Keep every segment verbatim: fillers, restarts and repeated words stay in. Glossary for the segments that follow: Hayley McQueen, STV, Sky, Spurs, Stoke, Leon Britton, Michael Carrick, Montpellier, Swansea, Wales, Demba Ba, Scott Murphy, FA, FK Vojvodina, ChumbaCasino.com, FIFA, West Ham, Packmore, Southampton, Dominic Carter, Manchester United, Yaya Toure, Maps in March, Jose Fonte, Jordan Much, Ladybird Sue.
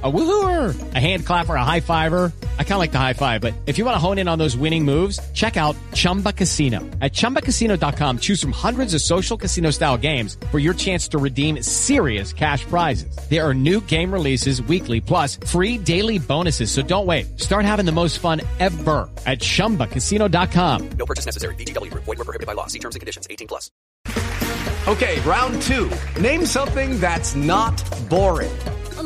A woohooer, a hand clapper, a high fiver. I kind of like the high five, but if you want to hone in on those winning moves, check out Chumba Casino. At Chumba Casino dot com, choose from hundreds of social casino style games for your chance to redeem serious cash prizes. There are new game releases weekly, plus free daily bonuses. So don't wait. Start having the most fun ever at Chumba Casino dot com. No purchase necessary. V G W Group. Void where prohibited by law. See terms and conditions. eighteen plus. Okay, round two. Name something that's not boring.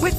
With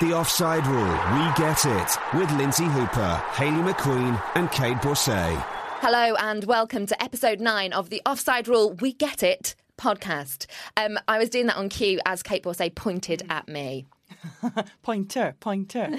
The Offside Rule. We Get It. With Lynsey Hooper, Hayley McQueen and Kait Borsay. Hello and welcome to episode nine of The Offside Rule. We Get It podcast. Um, I was doing that on cue as Kait Borsay pointed at me. pointer, pointer.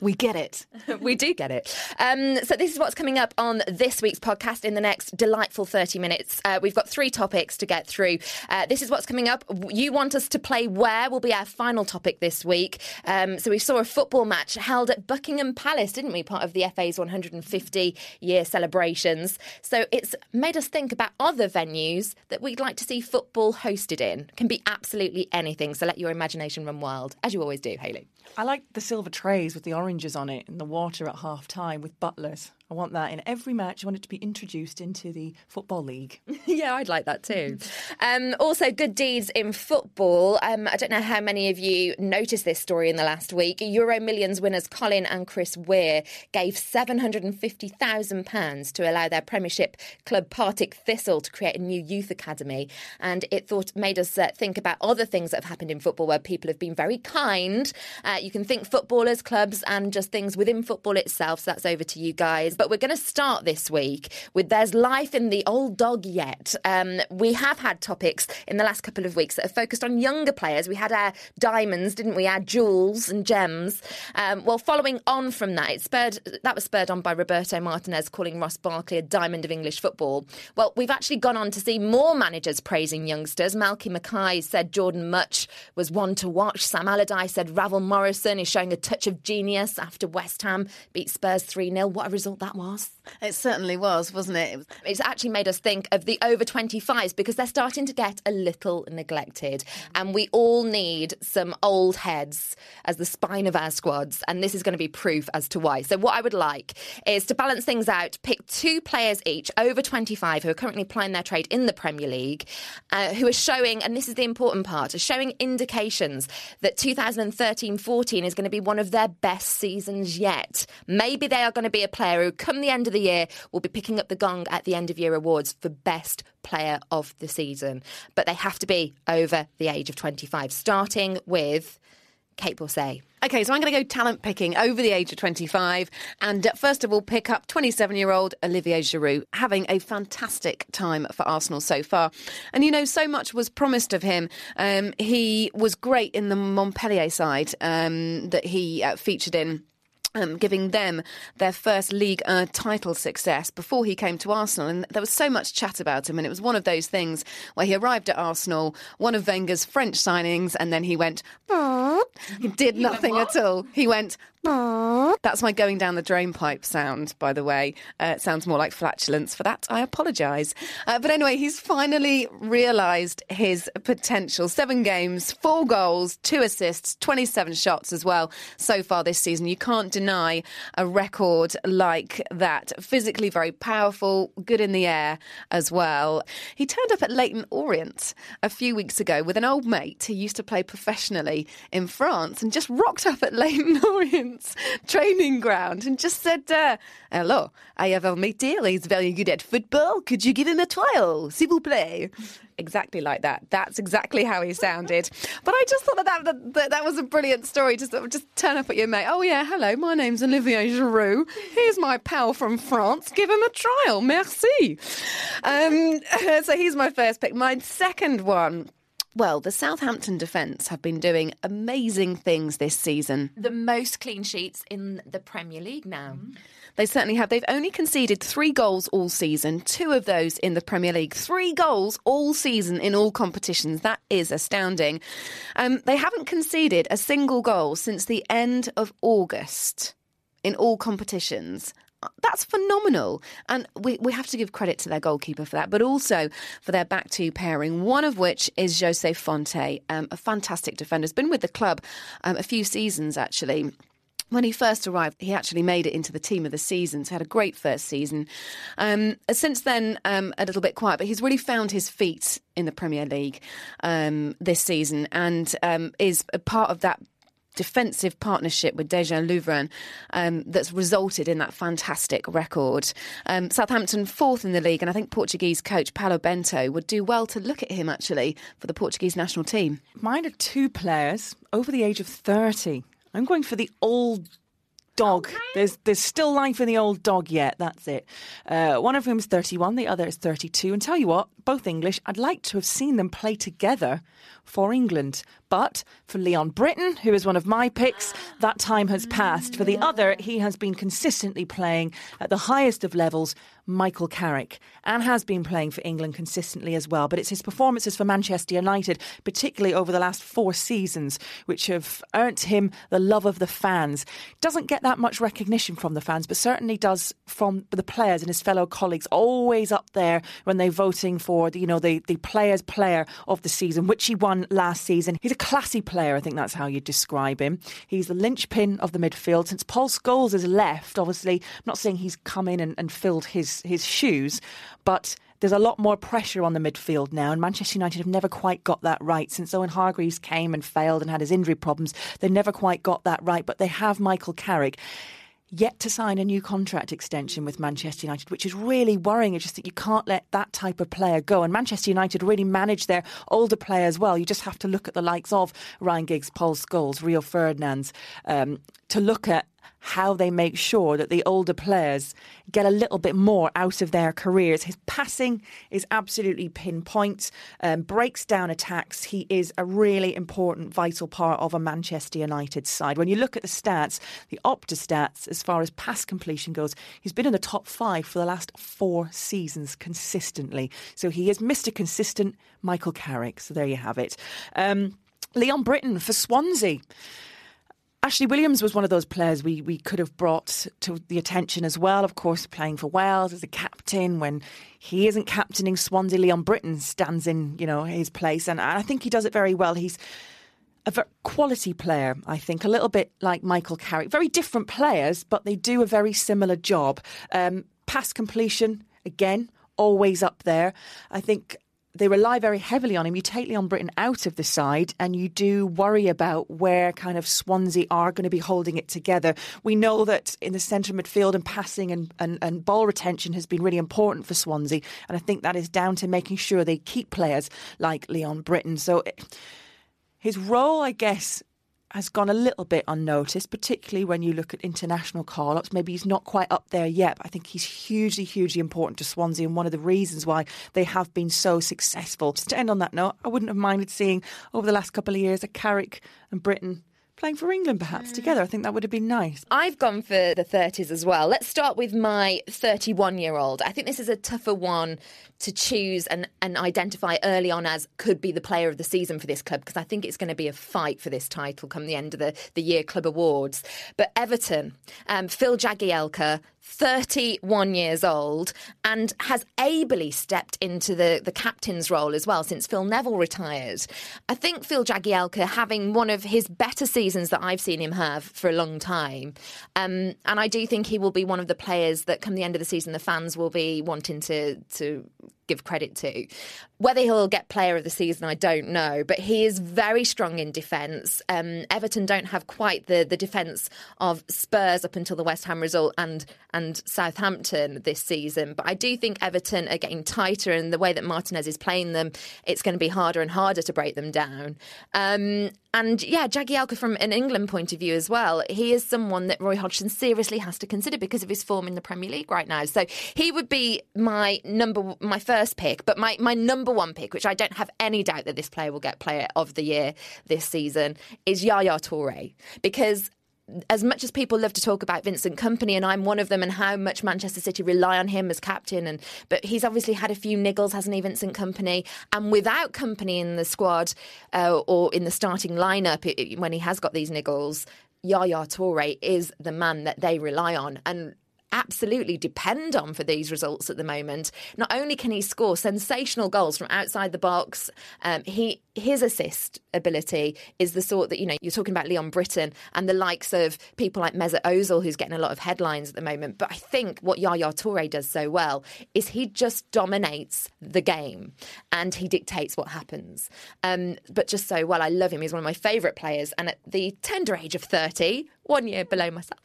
We get it. We do get it. Um, so this is what's coming up on this week's podcast in the next delightful thirty minutes. Uh, we've got three topics to get through. Uh, this is what's coming up. You want us to play where will be our final topic this week. Um, so we saw a football match held at Buckingham Palace, didn't we? Part of the F A's one hundred fifty year celebrations. So it's made us think about other venues that we'd like to see football hosted in. It can be absolutely anything. So let your imagination run wild. As you always do, Hayley. I like the silver trays with the oranges on it and the water at half-time with butlers. I want that in every match. I want it to be introduced into the Football League. Yeah, I'd like that too. Um, also, good deeds in football. Um, I don't know how many of you noticed this story in the last week. Euro Millions winners Colin and Chris Weir gave seven hundred fifty thousand pounds to allow their Premiership club Partick Thistle to create a new youth academy. And it thought made us uh, think about other things that have happened in football where people have been very kind. Uh, you can think footballers, clubs and just things within football itself. So that's over to you guys. But we're going to start this week with There's Life in the Old Dog Yet. Um, we have had topics in the last couple of weeks that have focused on younger players. We had our diamonds, didn't we? Our jewels and gems. Um, well, following on from that, it spurred that was spurred on by Roberto Martinez calling Ross Barkley a diamond of English football. Well, we've actually gone on to see more managers praising youngsters. Malky Mackay said Jordan Much was one to watch. Sam Allardyce said Ravel Morrison is showing a touch of genius after West Ham beat Spurs three nil. What a result that That was. It certainly was, wasn't it? It's actually made us think of the over twenty-fives because they're starting to get a little neglected and we all need some old heads as the spine of our squads, and this is going to be proof as to why. So what I would like is to balance things out, pick two players each over twenty-five who are currently plying their trade in the Premier League, uh, who are showing, and this is the important part, are showing indications that two thousand thirteen fourteen is going to be one of their best seasons yet. Maybe they are going to be a player who come the end of the year, we'll be picking up the gong at the end of year awards for best player of the season. But they have to be over the age of twenty-five, starting with Kait Borsay. OK, so I'm going to go talent picking over the age of twenty-five and uh, first of all pick up twenty-seven-year-old Olivier Giroud, having a fantastic time for Arsenal so far. And, you know, so much was promised of him. Um, he was great in the Montpellier side um, that he uh, featured in. Um, giving them their first Ligue one title success before he came to Arsenal. And there was so much chat about him. And it was one of those things where he arrived at Arsenal, one of Wenger's French signings, and then he went, he did nothing at all. He went, That's my going down the drain pipe sound, by the way. Uh, it sounds more like flatulence. For that, I apologise. Uh, but anyway, he's finally realised his potential. Seven games, four goals, two assists, twenty-seven shots as well so far this season. You can't deny a record like that. Physically very powerful, good in the air as well. He turned up at Leighton Orient a few weeks ago with an old mate who used to play professionally in France and just rocked up at Leighton Orient's training ground and just said, uh, hello, I have a mate here, he's very good at football, could you give him a trial, s'il vous plaît? Exactly like that. That's exactly how he sounded. But I just thought that that, that, that was a brilliant story. Just, just turn up at your mate. Oh, yeah, hello, my name's Olivier Giroud. Here's my pal from France. Give him a trial. Merci. Um, so he's my first pick. My second one. Well, the Southampton defence have been doing amazing things this season. The most clean sheets in the Premier League now. They certainly have. They've only conceded three goals all season, two of those in the Premier League. Three goals all season in all competitions. That is astounding. Um, they haven't conceded a single goal since the end of August in all competitions. That's phenomenal. And we, we have to give credit to their goalkeeper for that, but also for their back two pairing, one of which is Jose Fonte, um, a fantastic defender. He's been with the club um, a few seasons, actually. When he first arrived, he actually made it into the team of the season, so he had a great first season. Um, since then, um, a little bit quiet, but he's really found his feet in the Premier League um, this season and um, is a part of that defensive partnership with Dejan Lovren um, that's resulted in that fantastic record. Um, Southampton fourth in the league, and I think Portuguese coach Paulo Bento would do well to look at him, actually, for the Portuguese national team. Mine are two players over the age of thirty. I'm going for the old dog. Okay. There's there's still life in the old dog yet. That's it. Uh, one of whom is thirty-one, the other is thirty-two. And tell you what, both English. I'd like to have seen them play together for England. But for Leon Britton, who is one of my picks, that time has passed. For the other, he has been consistently playing at the highest of levels, Michael Carrick, and has been playing for England consistently as well. But it's his performances for Manchester United, particularly over the last four seasons, which have earned him the love of the fans. Doesn't get that much recognition from the fans, but certainly does from the players and his fellow colleagues, always up there when they're voting for, you know, the, the player's player of the season, which he won last season. He's a classy player, I think that's how you describe him. He's the linchpin of the midfield. Since Paul Scholes has left, obviously, I'm not saying he's come in and, and filled his, his shoes, but there's a lot more pressure on the midfield now, and Manchester United have never quite got that right. Since Owen Hargreaves came and failed and had his injury problems, they never quite got that right, but they have Michael Carrick yet to sign a new contract extension with Manchester United, which is really worrying. It's just that you can't let that type of player go. And Manchester United really manage their older players well. You just have to look at the likes of Ryan Giggs, Paul Scholes, Rio Ferdinand, um, to look at how they make sure that the older players get a little bit more out of their careers. His passing is absolutely pinpoint, um, breaks down attacks. He is a really important, vital part of a Manchester United side. When you look at the stats, the Opta stats, as far as pass completion goes, he's been in the top five for the last four seasons consistently. So he is Mister Consistent Michael Carrick. So there you have it. Um, Leon Britton for Swansea. Ashley Williams was one of those players we, we could have brought to the attention as well, of course, playing for Wales as a captain. When he isn't captaining Swansea, Leon Britton stands in, you know, his place. And I think he does it very well. He's a very quality player, I think, a little bit like Michael Carrick. Very different players, but they do a very similar job. Um, pass completion, again, always up there. I think they rely very heavily on him. You take Leon Britton out of the side and you do worry about where kind of Swansea are going to be holding it together. We know that in the centre midfield and passing and, and, and ball retention has been really important for Swansea. And I think that is down to making sure they keep players like Leon Britton. So it, his role, I guess, has gone a little bit unnoticed, particularly when you look at international call-ups. Maybe he's not quite up there yet, but I think he's hugely, hugely important to Swansea and one of the reasons why they have been so successful. Just to end on that note, I wouldn't have minded seeing over the last couple of years a Carrick and Britton playing for England perhaps mm. together. I think that would have been nice. I've gone for the thirties as well. Let's start with my thirty-one-year-old. I think this is a tougher one to choose and, and identify early on as could be the player of the season for this club, because I think it's going to be a fight for this title come the end of the, the year club awards. But Everton, um, Phil Jagielka, thirty-one years old, and has ably stepped into the, the captain's role as well since Phil Neville retired. I think Phil Jagielka having one of his better seasons that I've seen him have for a long time. Um, and I do think he will be one of the players that come the end of the season the fans will be wanting to to give credit to. Whether he'll get player of the season, I don't know, but he is very strong in defence. Um, Everton don't have quite the, the defence of Spurs up until the West Ham result and and Southampton this season, but I do think Everton are getting tighter, and the way that Martinez is playing them, it's going to be harder and harder to break them down. Um, and yeah, Jagielka from an England point of view as well, he is someone that Roy Hodgson seriously has to consider because of his form in the Premier League right now. So he would be my number, my first pick, but my, my number one pick, which I don't have any doubt that this player will get player of the year this season, is Yaya Toure, because as much as people love to talk about Vincent Kompany, and I'm one of them, and how much Manchester City rely on him as captain, and but he's obviously had a few niggles, hasn't he, Vincent Kompany? And without Kompany in the squad uh, or in the starting lineup, it, it, when he has got these niggles, Yaya Toure is the man that they rely on and absolutely depend on for these results at the moment. Not only can he score sensational goals from outside the box, um, he his assist ability is the sort that, you know, you're talking about Leon Britton and the likes of people like Mesut Ozil, who's getting a lot of headlines at the moment. But I think what Yaya Toure does so well is he just dominates the game and he dictates what happens. Um, but just so well, I love him. He's one of my favourite players. And at the tender age of thirty, one year below myself,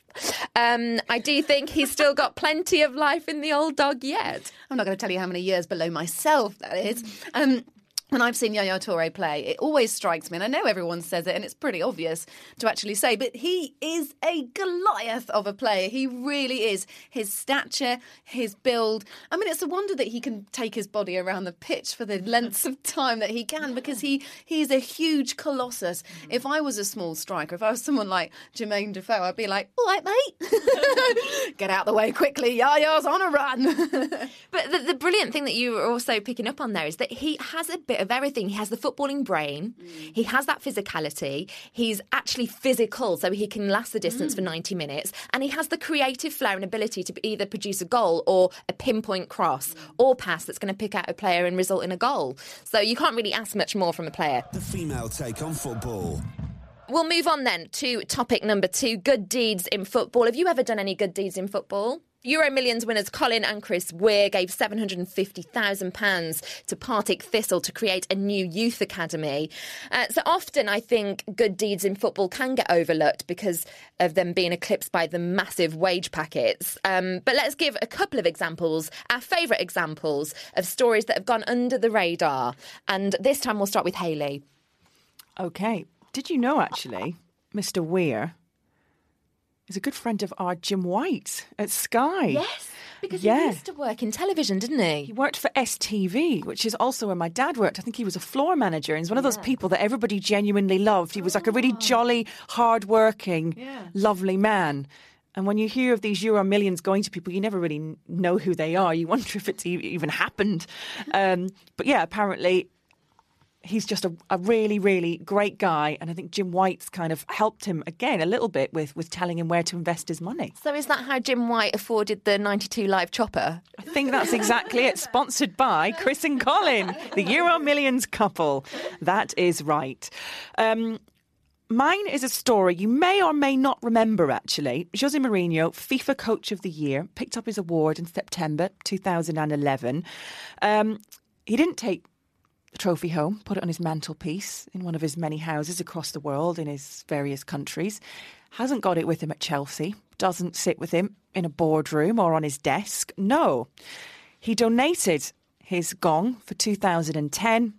um, I do think he's still got plenty of life in the old dog yet. I'm not going to tell you how many years below myself that is. Um When I've seen Yaya Toure play, it always strikes me, and I know everyone says it and it's pretty obvious to actually say, but he is a Goliath of a player. He really is. His stature, his build. I mean, it's a wonder that he can take his body around the pitch for the lengths of time that he can, because he, he is a huge colossus. Mm. If I was a small striker, if I was someone like Jermaine Defoe, I'd be like, all right, mate. Get out the way quickly. Yaya's on a run. But the, the brilliant thing that you were also picking up on there is that he has a bit of everything. He has the footballing brain, mm. he has that physicality, he's actually physical, so he can last the distance mm. for ninety minutes, and he has the creative flair and ability to either produce a goal or a pinpoint cross mm. or pass that's going to pick out a player and result in a goal. So you can't really ask much more from a player. The female take on football. We'll move on then to topic number two, good deeds in football. Have you ever done any good deeds in football? Euro Millions winners Colin and Chris Weir gave seven hundred fifty thousand pounds to Partick Thistle to create a new youth academy. Uh, so often I think good deeds in football can get overlooked because of them being eclipsed by the massive wage packets. Um, but let's give a couple of examples, our favourite examples of stories that have gone under the radar. And this time we'll start with Hayley. OK. Did you know, actually, Mr Weir is a good friend of our Jim White at Sky. Yes, because yeah. he used to work in television, didn't he? He worked for S T V, which is also where my dad worked. I think he was a floor manager, and he's one yeah. of those people that everybody genuinely loved. He was oh. like a really jolly, hard-working, yeah. lovely man. And when you hear of these Euro Millions going to people, you never really know who they are. You wonder if it's even happened. Um, but yeah, apparently he's just a, a really, really great guy. And I think Jim White's kind of helped him again a little bit with, with telling him where to invest his money. So is that how Jim White afforded the ninety-two Live chopper? I think that's exactly it. Sponsored by Chris and Colin, the Euro Millions couple. That is right. Um, mine is a story you may or may not remember, actually. Jose Mourinho, FIFA Coach of the Year, picked up his award in September two thousand eleven. Um, he didn't take the trophy home, put it on his mantelpiece in one of his many houses across the world in his various countries. Hasn't got it with him at Chelsea, doesn't sit with him in a boardroom or on his desk. No, he donated his gong for two thousand ten,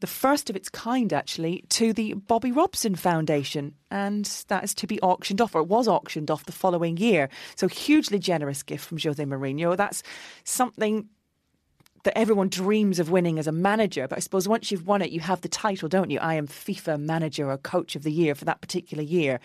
the first of its kind actually, to the Bobby Robson Foundation, and that is to be auctioned off, or it was auctioned off the following year. So hugely generous gift from Jose Mourinho. That's something that everyone dreams of winning as a manager, but I suppose once you've won it, you have the title, don't you? I am FIFA manager or coach of the year for that particular year.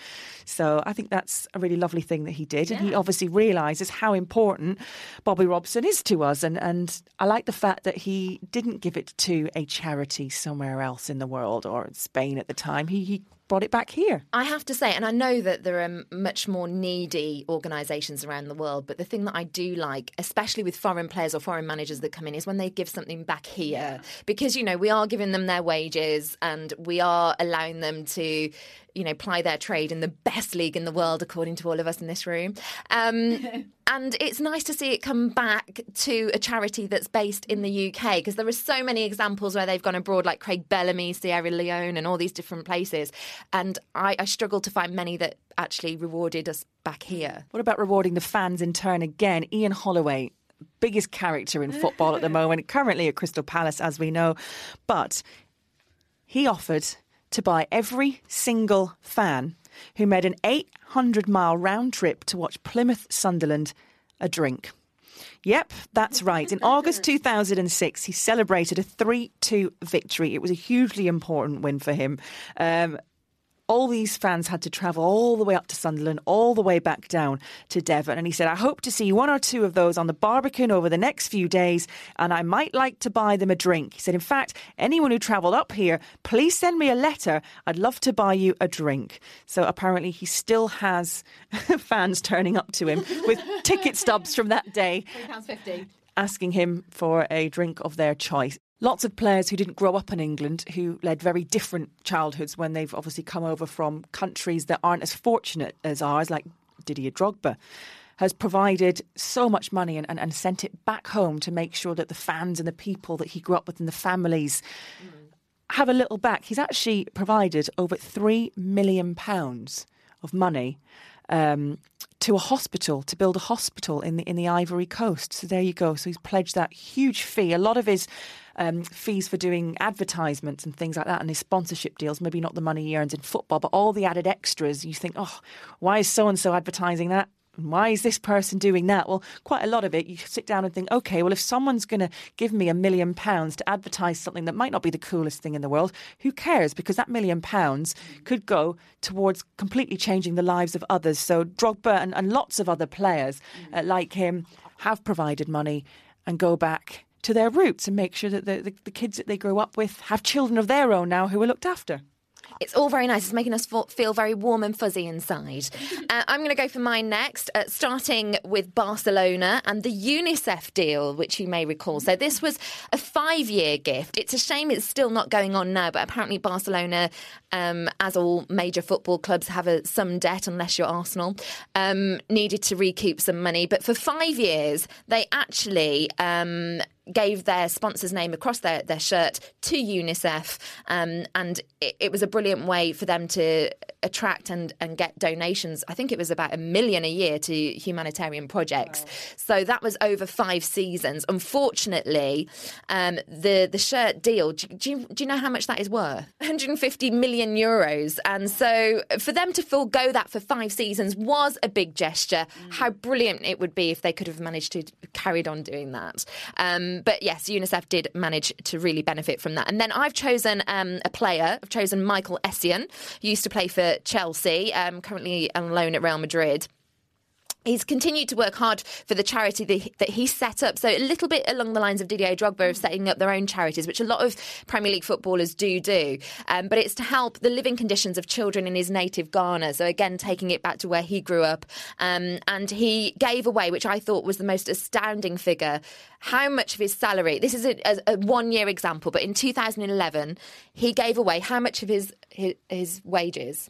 So I think that's a really lovely thing that he did. Yeah. And he obviously realises how important Bobby Robson is to us. And, and I like the fact that he didn't give it to a charity somewhere else in the world or in Spain at the time. He... he brought it back here. I have to say, and I know that there are much more needy organisations around the world, but the thing that I do like, especially with foreign players or foreign managers that come in, is when they give something back here. Yeah. Because, you know, we are giving them their wages and we are allowing them to, you know, ply their trade in the best league in the world, according to all of us in this room. Um, and it's nice to see it come back to a charity that's based in the U K, because there are so many examples where they've gone abroad, like Craig Bellamy, Sierra Leone and all these different places. And I, I struggled to find many that actually rewarded us back here. What about rewarding the fans in turn again? Ian Holloway, biggest character in football at the moment, currently at Crystal Palace, as we know. But he offered to buy every single fan who made an eight hundred mile round trip to watch Plymouth Sunderland a drink. Yep, that's right. In August two thousand six, he celebrated a three two victory. It was a hugely important win for him. Um, all these fans had to travel all the way up to Sunderland, all the way back down to Devon. And he said, I hope to see one or two of those on the Barbican over the next few days, and I might like to buy them a drink. He said, in fact, anyone who travelled up here, please send me a letter. I'd love to buy you a drink. So apparently he still has fans turning up to him with ticket stubs from that day, three pounds fifty, asking him for a drink of their choice. Lots of players who didn't grow up in England, who led very different childhoods when they've obviously come over from countries that aren't as fortunate as ours, like Didier Drogba, has provided so much money and, and, and sent it back home to make sure that the fans and the people that he grew up with and the families mm. have a little back. He's actually provided over three million pounds of money um, to a hospital, to build a hospital in the in the Ivory Coast. So there you go. So he's pledged that huge fee. A lot of his um, fees for doing advertisements and things like that and his sponsorship deals, maybe not the money he earns in football, but all the added extras. You think, oh, why is so-and-so advertising that? And why is this person doing that? Well, quite a lot of it, you sit down and think, OK, well, if someone's going to give me a million pounds to advertise something that might not be the coolest thing in the world, who cares? Because that million pounds could go towards completely changing the lives of others. So Drogba and, and lots of other players uh, like him have provided money and go back to their roots and make sure that the, the, the kids that they grow up with have children of their own now who are looked after. It's all very nice. It's making us feel very warm and fuzzy inside. Uh, I'm going to go for mine next, uh, starting with Barcelona and the UNICEF deal, which you may recall. So this was a five-year gift. It's a shame it's still not going on now, but apparently Barcelona, um, as all major football clubs, have a, some debt, unless you're Arsenal, um, needed to recoup some money. But for five years, they actually... Um, gave their sponsor's name across their, their shirt to UNICEF, um, and it, it was a brilliant way for them to attract and, and get donations. I think it was about a million a year to humanitarian projects. Wow. So that was over five seasons. Unfortunately, um, the, the shirt deal, do, do, you, do you know how much that is worth? one hundred fifty million euros. And so for them to forego that for five seasons was a big gesture. Mm. How brilliant it would be if they could have managed to carried on doing that. Um, But yes, UNICEF did manage to really benefit from that. And then I've chosen um, a player. I've chosen Michael Essien, who used to play for Chelsea, um, currently on loan at Real Madrid. He's continued to work hard for the charity that he set up. So a little bit along the lines of Didier Drogba of setting up their own charities, which a lot of Premier League footballers do do. Um, but it's to help the living conditions of children in his native Ghana. So again, taking it back to where he grew up. Um, and he gave away, which I thought was the most astounding figure, how much of his salary... This is a, a one-year example, but in two thousand eleven, he gave away how much of his his, his wages...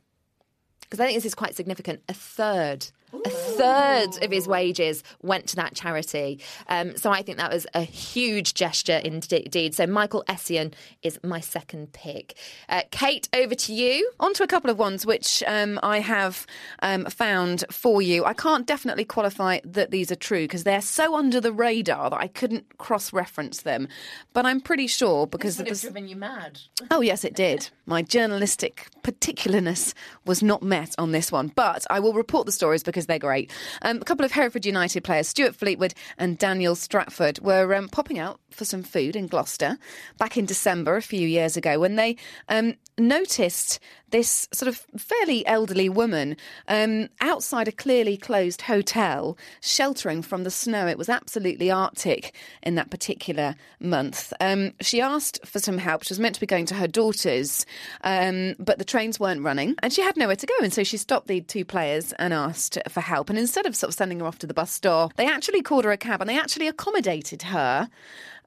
Because I think this is quite significant. A third... A third of his wages went to that charity. Um, so I think that was a huge gesture indeed. So Michael Essien is my second pick. Uh, Kate, over to you. On to a couple of ones which um, I have um, found for you. I can't definitely qualify that these are true because they're so under the radar that I couldn't cross-reference them. But I'm pretty sure because... This would have this... driven you mad. Oh, yes, it did. My journalistic particularness was not met on this one. But I will report the stories because because they're great. Um, a couple of Hereford United players, Stuart Fleetwood and Daniel Stratford, were um, popping out for some food in Gloucester back in December a few years ago when they um, noticed this sort of fairly elderly woman um, outside a clearly closed hotel, sheltering from the snow. It was absolutely Arctic in that particular month. Um, she asked for some help. She was meant to be going to her daughter's, um, but the trains weren't running and she had nowhere to go. And so she stopped the two players and asked for help. And instead of sort of sending her off to the bus store, they actually called her a cab and they actually accommodated her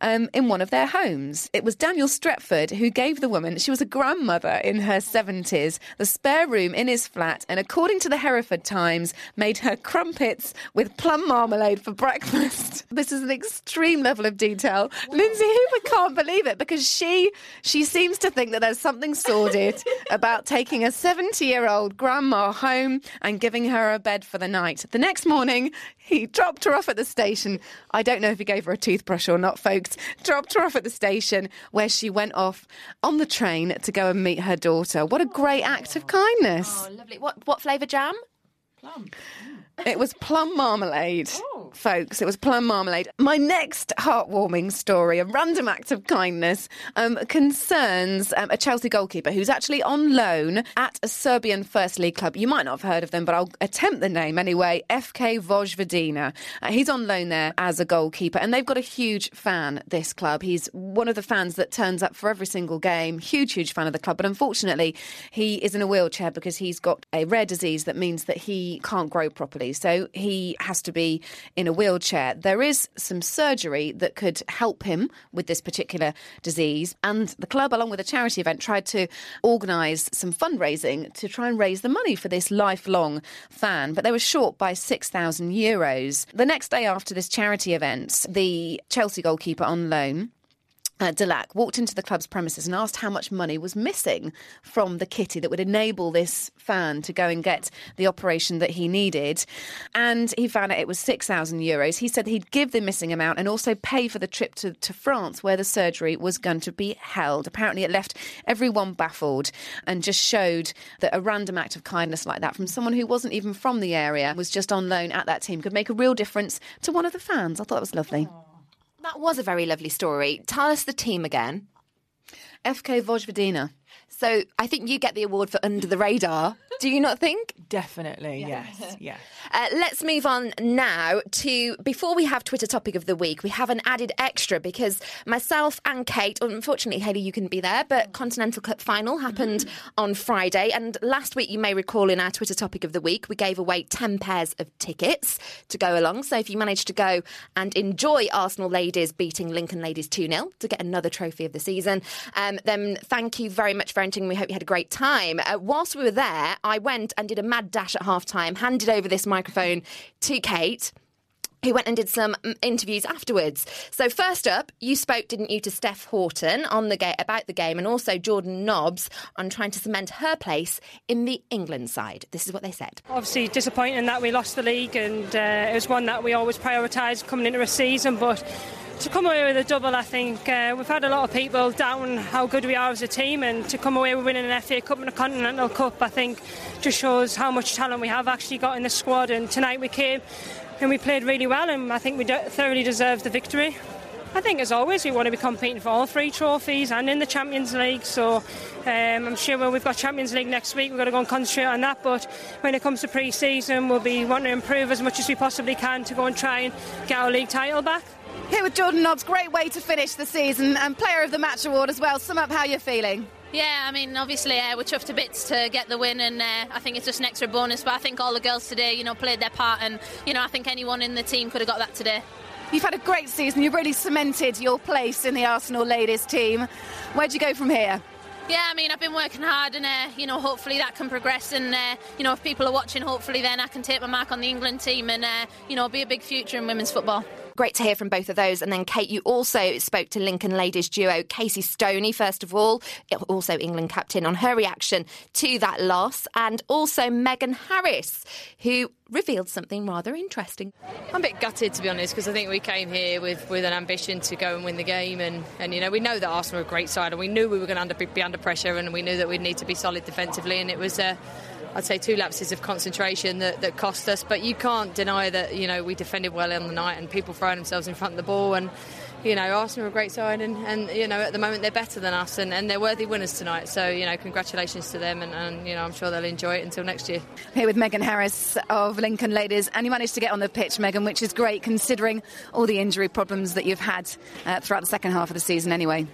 Um, in one of their homes. It was Daniel Stratford who gave the woman, she was a grandmother in her seventies, the spare room in his flat, and according to the Hereford Times, made her crumpets with plum marmalade for breakfast. This is an extreme level of detail. Whoa. Lynsey Hooper can't believe it because she she seems to think that there's something sordid about taking a seventy-year-old grandma home and giving her a bed for the night. The next morning, he dropped her off at the station. I don't know if he gave her a toothbrush or not, folks. Dropped her off at the station where she went off on the train to go and meet her daughter. What a great act of kindness. Oh, lovely. What what flavour jam? Plum. Mm. It was plum marmalade, oh. folks. It was plum marmalade. My next heartwarming story, a random act of kindness, um, concerns um, a Chelsea goalkeeper who's actually on loan at a Serbian First League club. You might not have heard of them, but I'll attempt the name anyway, F K Vojvodina. Uh, he's on loan there as a goalkeeper, and they've got a huge fan, this club. He's one of the fans that turns up for every single game. Huge, huge fan of the club. But unfortunately, he is in a wheelchair because he's got a rare disease that means that he can't grow properly, so he has to be in a wheelchair. There is some surgery that could help him with this particular disease, and the club, along with a charity event, tried to organise some fundraising to try and raise the money for this lifelong fan, but they were short by six thousand euros. The next day after this charity event, the Chelsea goalkeeper on loan, Uh, Delac, walked into the club's premises and asked how much money was missing from the kitty that would enable this fan to go and get the operation that he needed. And he found out it was six thousand euros. He said he'd give the missing amount and also pay for the trip to, to France where the surgery was going to be held. Apparently it left everyone baffled and just showed that a random act of kindness like that from someone who wasn't even from the area, was just on loan at that team, could make a real difference to one of the fans. I thought that was lovely. Aww. That was a very lovely story. Tell us the team again. F K Vojvodina. So I think you get the award for Under the Radar. Do you not think? Definitely, yes. Yeah. Uh, let's move on now to, before we have Twitter Topic of the Week, we have an added extra because myself and Kate, unfortunately, Hayley, you couldn't be there, but Continental Cup Final happened mm-hmm. on Friday. And last week, you may recall in our Twitter Topic of the Week, we gave away ten pairs of tickets to go along. So if you managed to go and enjoy Arsenal Ladies beating Lincoln Ladies two nil to get another trophy of the season, um, then thank you very much for entering. We hope you had a great time. Uh, whilst we were there, I went and did a mad dash at half-time, handed over this microphone to Kate, who went and did some interviews afterwards. So first up, you spoke, didn't you, to Steph Horton on the ga- about the game, and also Jordan Nobbs on trying to cement her place in the England side. This is what they said. Obviously disappointing that we lost the league, and uh, it was one that we always prioritised coming into a season, but to come away with a double, I think uh, we've had a lot of people down how good we are as a team, and to come away with winning an F A Cup and a Continental Cup, I think just shows how much talent we have actually got in the squad. And tonight we came and we played really well, and I think we de- thoroughly deserved the victory. I think, as always, we want to be competing for all three trophies and in the Champions League, so um, I'm sure when we've got Champions League next week, we've got to go and concentrate on that. But when it comes to pre-season, we'll be wanting to improve as much as we possibly can to go and try and get our league title back. Here with Jordan Nobbs, great way to finish the season, and Player of the Match award as well. Sum up how you're feeling. Yeah, I mean, obviously uh, we're chuffed to bits to get the win, and uh, I think it's just an extra bonus. But I think all the girls today, you know, played their part, and you know, I think anyone in the team could have got that today. You've had a great season. You've really cemented your place in the Arsenal ladies team. Where do you go from here? Yeah, I mean, I've been working hard, and, uh, you know, hopefully that can progress. And, uh, you know, if people are watching, hopefully then I can take my mark on the England team and, uh, you know, be a big future in women's football. Great to hear from both of those. And then, Kate, you also spoke to Lincoln Ladies duo Casey Stoney, first of all, also England captain, on her reaction to that loss. And also Megan Harris, who revealed something rather interesting. I'm a bit gutted, to be honest, because I think we came here with, with an ambition to go and win the game, and, and you know, we know that Arsenal are a great side, and we knew we were going to under, be under pressure, and we knew that we'd need to be solid defensively, and it was, uh, I'd say, two lapses of concentration that, that cost us. But you can't deny that, you know, we defended well on the night, and people throwing themselves in front of the ball, and, you know, Arsenal are a great side, and, and you know, at the moment they're better than us, and, and they're worthy winners tonight. So, you know, congratulations to them, and, and, you know, I'm sure they'll enjoy it until next year. Here with Megan Harris of Lincoln Ladies, and you managed to get on the pitch, Megan, which is great considering all the injury problems that you've had uh, throughout the second half of the season anyway.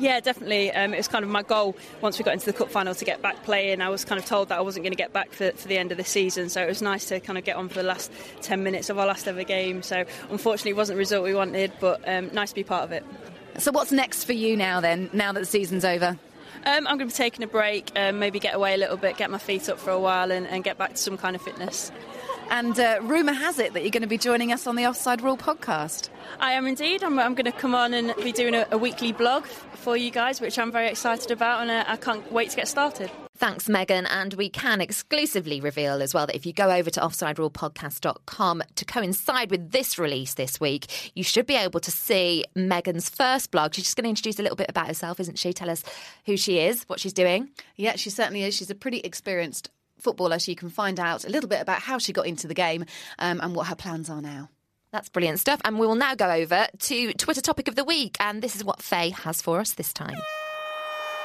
Yeah, definitely. Um, it was kind of my goal once we got into the cup final to get back playing. I was kind of told that I wasn't going to get back for, for the end of the season, so it was nice to kind of get on for the last ten minutes of our last ever game. So unfortunately it wasn't the result we wanted, but um, nice to be part of it. So what's next for you now then, now that the season's over? Um, I'm going to be taking a break, um, maybe get away a little bit, get my feet up for a while and, and get back to some kind of fitness. And uh, rumour has it that you're going to be joining us on the Offside Rule podcast. I am indeed. I'm, I'm going to come on and be doing a, a weekly blog for you guys, which I'm very excited about, and uh, I can't wait to get started. Thanks, Megan. And we can exclusively reveal as well that if you go over to offside rule podcast dot com to coincide with this release this week, you should be able to see Megan's first blog. She's just going to introduce a little bit about herself, isn't she? Tell us who she is, what she's doing. Yeah, she certainly is. She's a pretty experienced footballer, so you can find out a little bit about how she got into the game um, and what her plans are now. That's brilliant stuff. And we will now go over to Twitter Topic of the Week. And this is what Faye has for us this time.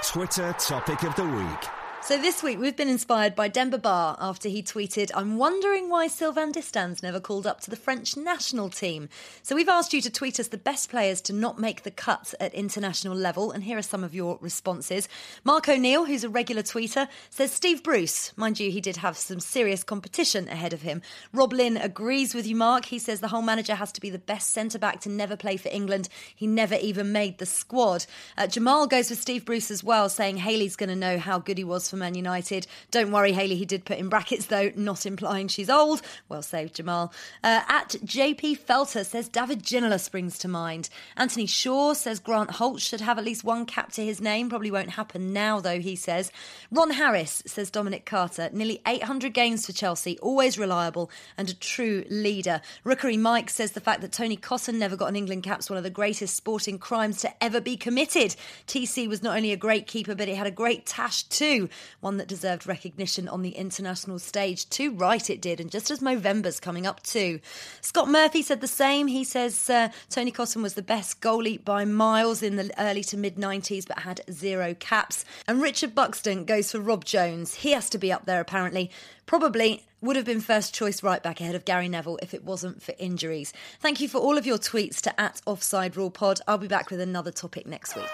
Twitter Topic of the Week. So this week we've been inspired by Demba Ba after he tweeted, "I'm wondering why Sylvain Distan's never called up to the French national team." So we've asked you to tweet us the best players to not make the cut at international level, and here are some of your responses. Mark O'Neill, who's a regular tweeter, says Steve Bruce. Mind you, he did have some serious competition ahead of him. Rob Lynn agrees with you, Mark. He says the whole manager has to be the best centre-back to never play for England. He never even made the squad. Uh, Jamal goes with Steve Bruce as well, saying Hayley's going to know how good he was for Man United. Don't worry, Hayley, he did put in brackets though, not implying she's old. Well saved, Jamal. Uh, at J P Felter says David Ginola springs to mind. Anthony Shaw says Grant Holt should have at least one cap to his name. Probably won't happen now though, he says. Ron Harris says Dominic Carter. Nearly eight hundred games for Chelsea, always reliable and a true leader. Rookery Mike says the fact that Tony Cotton never got an England cap's one of the greatest sporting crimes to ever be committed. T C was not only a great keeper, but he had a great tash too. One that deserved recognition on the international stage. Too right it did, and just as Movember's coming up too. Scott Murphy said the same. He says uh, Tony Cotton was the best goalie by miles in the early to mid nineties, but had zero caps. And Richard Buxton goes for Rob Jones. He has to be up there apparently. Probably would have been first choice right back ahead of Gary Neville if it wasn't for injuries. Thank you for all of your tweets to at Offside Rule Pod. I'll be back with another topic next week.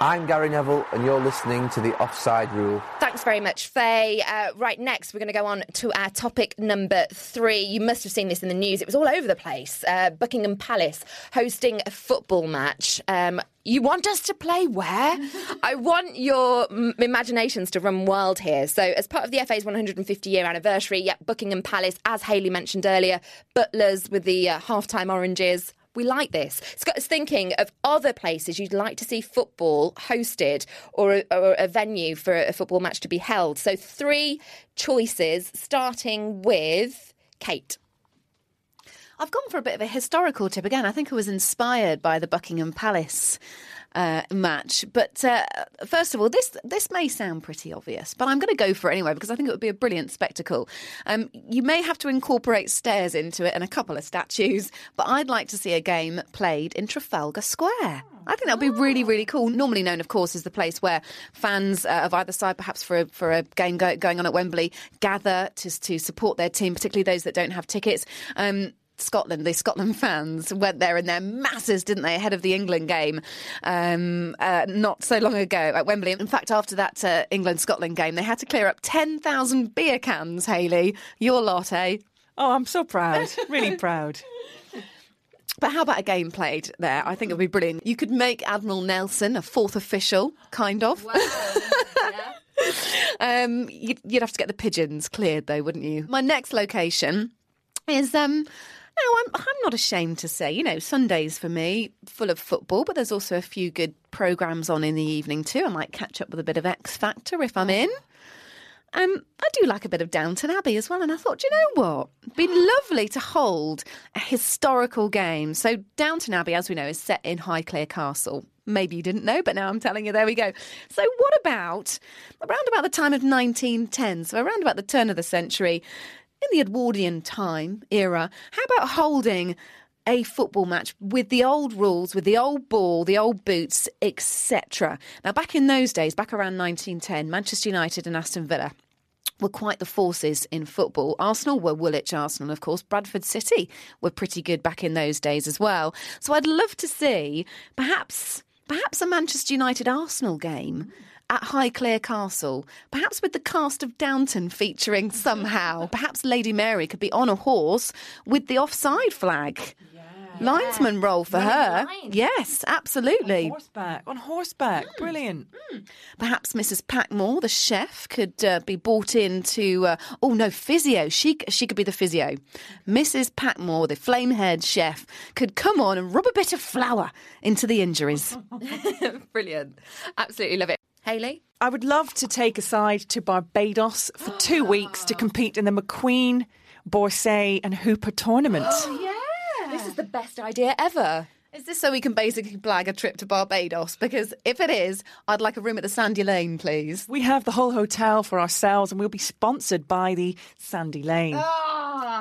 I'm Gary Neville, and you're listening to The Offside Rule. Thanks very much, Faye. Uh, right, next, we're going to go on to our topic number three. You must have seen this in the news. It was all over the place. Uh, Buckingham Palace hosting a football match. Um, you want us to play where? I want your m- imaginations to run wild here. So as part of the F A's one hundred fifty year anniversary, yeah, Buckingham Palace, as Hayley mentioned earlier, butlers with the uh, half-time oranges. We like this. It's got us thinking of other places you'd like to see football hosted, or a, or a venue for a football match to be held. So three choices, starting with Kait. I've gone for a bit of a historical tip again. I think I was inspired by the Buckingham Palace uh, match. But uh, first of all, this this may sound pretty obvious, but I'm going to go for it anyway because I think it would be a brilliant spectacle. Um, you may have to incorporate stairs into it and a couple of statues, but I'd like to see a game played in Trafalgar Square. I think that would be really, really cool. Normally known, of course, as the place where fans uh, of either side, perhaps for a, for a game go, going on at Wembley, gather to, to support their team, particularly those that don't have tickets. Um Scotland, the Scotland fans went there in their masses, didn't they, ahead of the England game um, uh, not so long ago at Wembley. In fact, after that uh, England-Scotland game, they had to clear up ten thousand beer cans, Hayley. Your lot, eh? Oh, I'm so proud. Really proud. But how about a game played there? I think it would be brilliant. You could make Admiral Nelson a fourth official, kind of. Wow. Yeah. um, you'd, you'd have to get the pigeons cleared, though, wouldn't you? My next location is um no I'm I'm not ashamed to say, you know, Sundays for me full of football, but there's also a few good programmes on in the evening too. I might catch up with a bit of X Factor if I'm in. Um, I do like a bit of Downton Abbey as well, and I thought, do you know what? It'd be lovely to hold a historical game. So Downton Abbey, as we know, is set in Highclere Castle. Maybe you didn't know, but now I'm telling you, there we go. So what about around about the time of nineteen ten, so around about the turn of the century, in the Edwardian time era, how about holding a football match with the old rules, with the old ball, the old boots, et cetera. Now, back in those days, back around nineteen ten, Manchester United and Aston Villa were quite the forces in football. Arsenal were Woolwich Arsenal, of course. Bradford City were pretty good back in those days as well. So I'd love to see perhaps perhaps a Manchester United-Arsenal game at Highclere Castle, perhaps with the cast of Downton featuring somehow. Perhaps Lady Mary could be on a horse with the offside flag. Yeah. Linesman role for her. Line. Yes, absolutely. On horseback. On horseback. Mm. Brilliant. Mm. Perhaps Missus Packmore, the chef, could uh, be brought in to... Uh, oh, no, physio. She, she could be the physio. Missus Packmore, the flamehead chef, could come on and rub a bit of flour into the injuries. Brilliant. Absolutely love it. Hayley? I would love to take a side to Barbados for two weeks to compete in the McQueen, Borsay and Hooper tournament. Oh, yeah. This is the best idea ever. Is this so we can basically blag a trip to Barbados? Because if it is, I'd like a room at the Sandy Lane, please. We have the whole hotel for ourselves and we'll be sponsored by the Sandy Lane. Oh.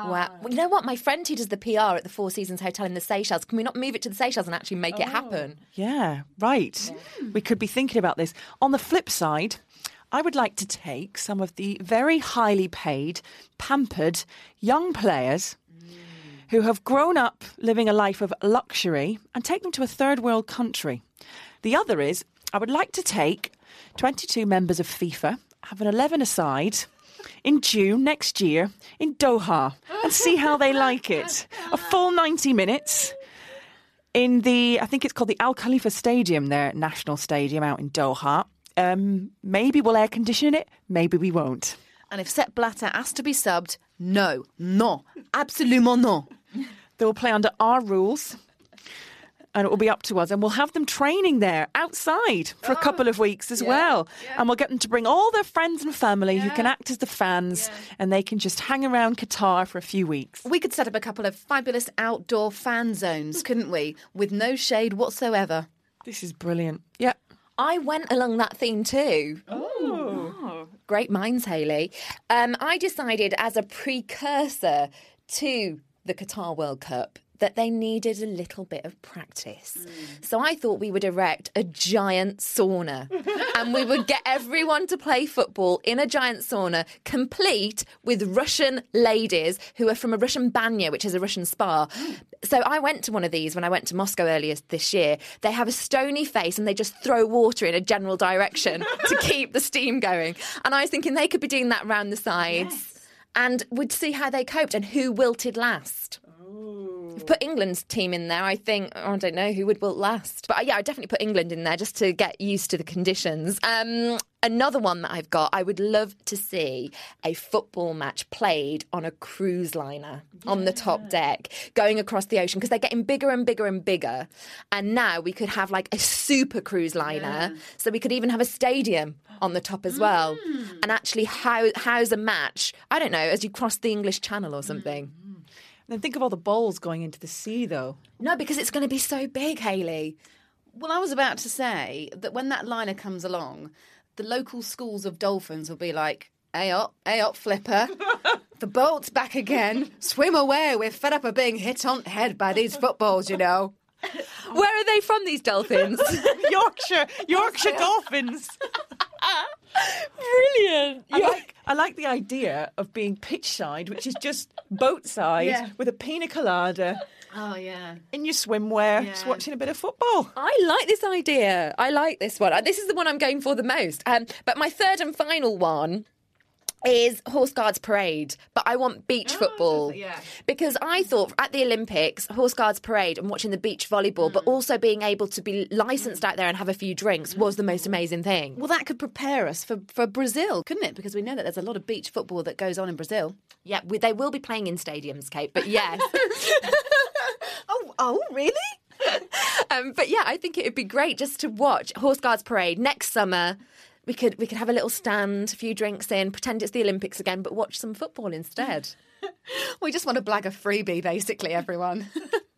Wow. Well, you know what? My friend who does the P R at the Four Seasons Hotel in the Seychelles, can we not move it to the Seychelles and actually make oh. it happen? Yeah, right. Yeah. We could be thinking about this. On the flip side, I would like to take some of the very highly paid, pampered young players who have grown up living a life of luxury and take them to a third world country. The other is, I would like to take twenty-two members of FIFA, have an eleven-a-side in June next year in Doha and see how they like it. A full ninety minutes in the, I think it's called the Al Khalifa Stadium, their national stadium out in Doha. Um, maybe we'll air condition it, maybe we won't. And if Sepp Blatter asked to be subbed, no, no, absolument no. They will play under our rules and it will be up to us. And we'll have them training there outside for oh, a couple of weeks as yeah, well. Yeah. And we'll get them to bring all their friends and family yeah. who can act as the fans yeah. and they can just hang around Qatar for a few weeks. We could set up a couple of fabulous outdoor fan zones, couldn't we? With no shade whatsoever. This is brilliant. Yep. I went along that theme too. Oh. oh. Great minds, Hayley. Um, I decided as a precursor to the Qatar World Cup that they needed a little bit of practice. Mm. So I thought we would erect a giant sauna and we would get everyone to play football in a giant sauna, complete with Russian ladies who are from a Russian banya, which is a Russian spa. So I went to one of these when I went to Moscow earlier this year. They have a stony face and they just throw water in a general direction to keep the steam going. And I was thinking they could be doing that round the sides yes. and we'd see how they coped and who wilted last. Put England's team in there, I think, oh, I don't know who would wilt last. But yeah, I definitely put England in there just to get used to the conditions. Um, another one that I've got, I would love to see a football match played on a cruise liner yeah. on the top deck, going across the ocean, because they're getting bigger and bigger and bigger. And now we could have like a super cruise liner. Yeah. So we could even have a stadium on the top as well. Mm. And actually how, how's a match, I don't know, as you cross the English Channel or something. Mm. Then think of all the bowls going into the sea, though. No, because it's going to be so big, Hayley. Well, I was about to say that when that liner comes along, the local schools of dolphins will be like, hey up, hey up, flipper. The boat's back again. Swim away. We're fed up of being hit on the head by these footballs, you know. Where are they from, these dolphins? Yorkshire. Yorkshire dolphins. Brilliant. I like, I like the idea of being pitch side, which is just boat side yeah. with a pina colada. Oh, yeah. In your swimwear, yeah. just watching a bit of football. I like this idea. I like this one. This is the one I'm going for the most. Um, but my third and final one is Horse Guards Parade, but I want beach football. Oh, yeah. Because I thought at the Olympics, Horse Guards Parade and watching the beach volleyball, mm. but also being able to be licensed out there and have a few drinks was the most amazing thing. Well, that could prepare us for, for Brazil, couldn't it? Because we know that there's a lot of beach football that goes on in Brazil. Yeah, we, they will be playing in stadiums, Kate, but yes. oh, oh, really? um, but yeah, I think it would be great just to watch Horse Guards Parade next summer. we could we could have a little stand, a few drinks in, pretend it's the Olympics again, but watch some football instead. We just want to blag a freebie, basically, everyone.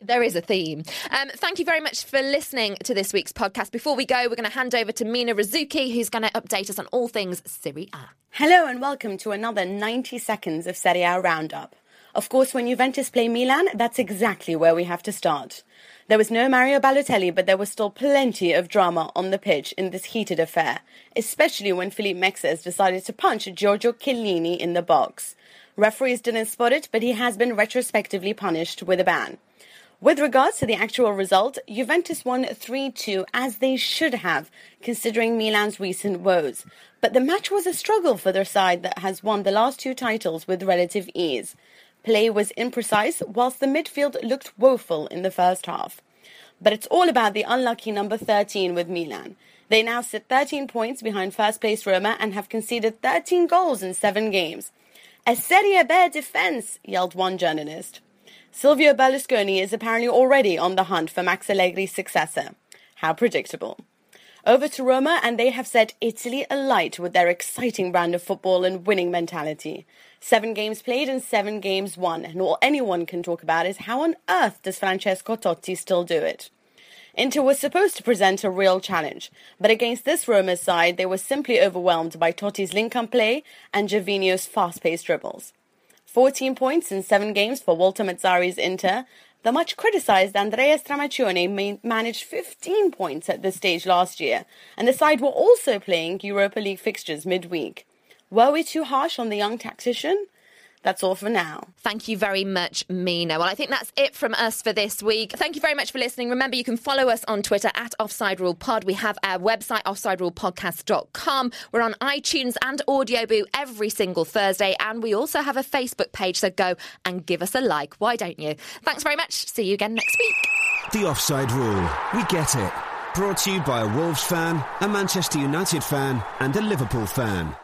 There is a theme. Um, thank you very much for listening to this week's podcast. Before we go, we're going to hand over to Mina Rizuki, who's going to update us on all things Serie A. Hello and welcome to another ninety seconds of Serie A roundup. Of course, when Juventus play Milan, that's exactly where we have to start. There was no Mario Balotelli, but there was still plenty of drama on the pitch in this heated affair, especially when Philippe Mexes decided to punch Giorgio Chiellini in the box. Referees didn't spot it, but he has been retrospectively punished with a ban. With regards to the actual result, Juventus won three two, as they should have, considering Milan's recent woes. But the match was a struggle for their side that has won the last two titles with relative ease. Play was imprecise, whilst the midfield looked woeful in the first half. But it's all about the unlucky number thirteen with Milan. They now sit thirteen points behind first-place Roma and have conceded thirteen goals in seven games. "A Serie B defence!" yelled one journalist. Silvio Berlusconi is apparently already on the hunt for Max Allegri's successor. How predictable. Over to Roma, and they have set Italy alight with their exciting brand of football and winning mentality. Seven games played and seven games won, and all anyone can talk about is how on earth does Francesco Totti still do it? Inter was supposed to present a real challenge, but against this Roma side, they were simply overwhelmed by Totti's link-up play and Gervinho's fast-paced dribbles. fourteen points in seven games for Walter Mazzari's Inter. The much-criticised Andrea Stramaccione managed fifteen points at this stage last year, and the side were also playing Europa League fixtures midweek. Were we too harsh on the young tactician? That's all for now. Thank you very much, Mina. Well, I think that's it from us for this week. Thank you very much for listening. Remember, you can follow us on Twitter at Offside Rule Pod. We have our website, offside rule podcast dot com. We're on iTunes and Audioboo every single Thursday. And we also have a Facebook page, so go and give us a like. Why don't you? Thanks very much. See you again next week. The Offside Rule. We get it. Brought to you by a Wolves fan, a Manchester United fan, and a Liverpool fan.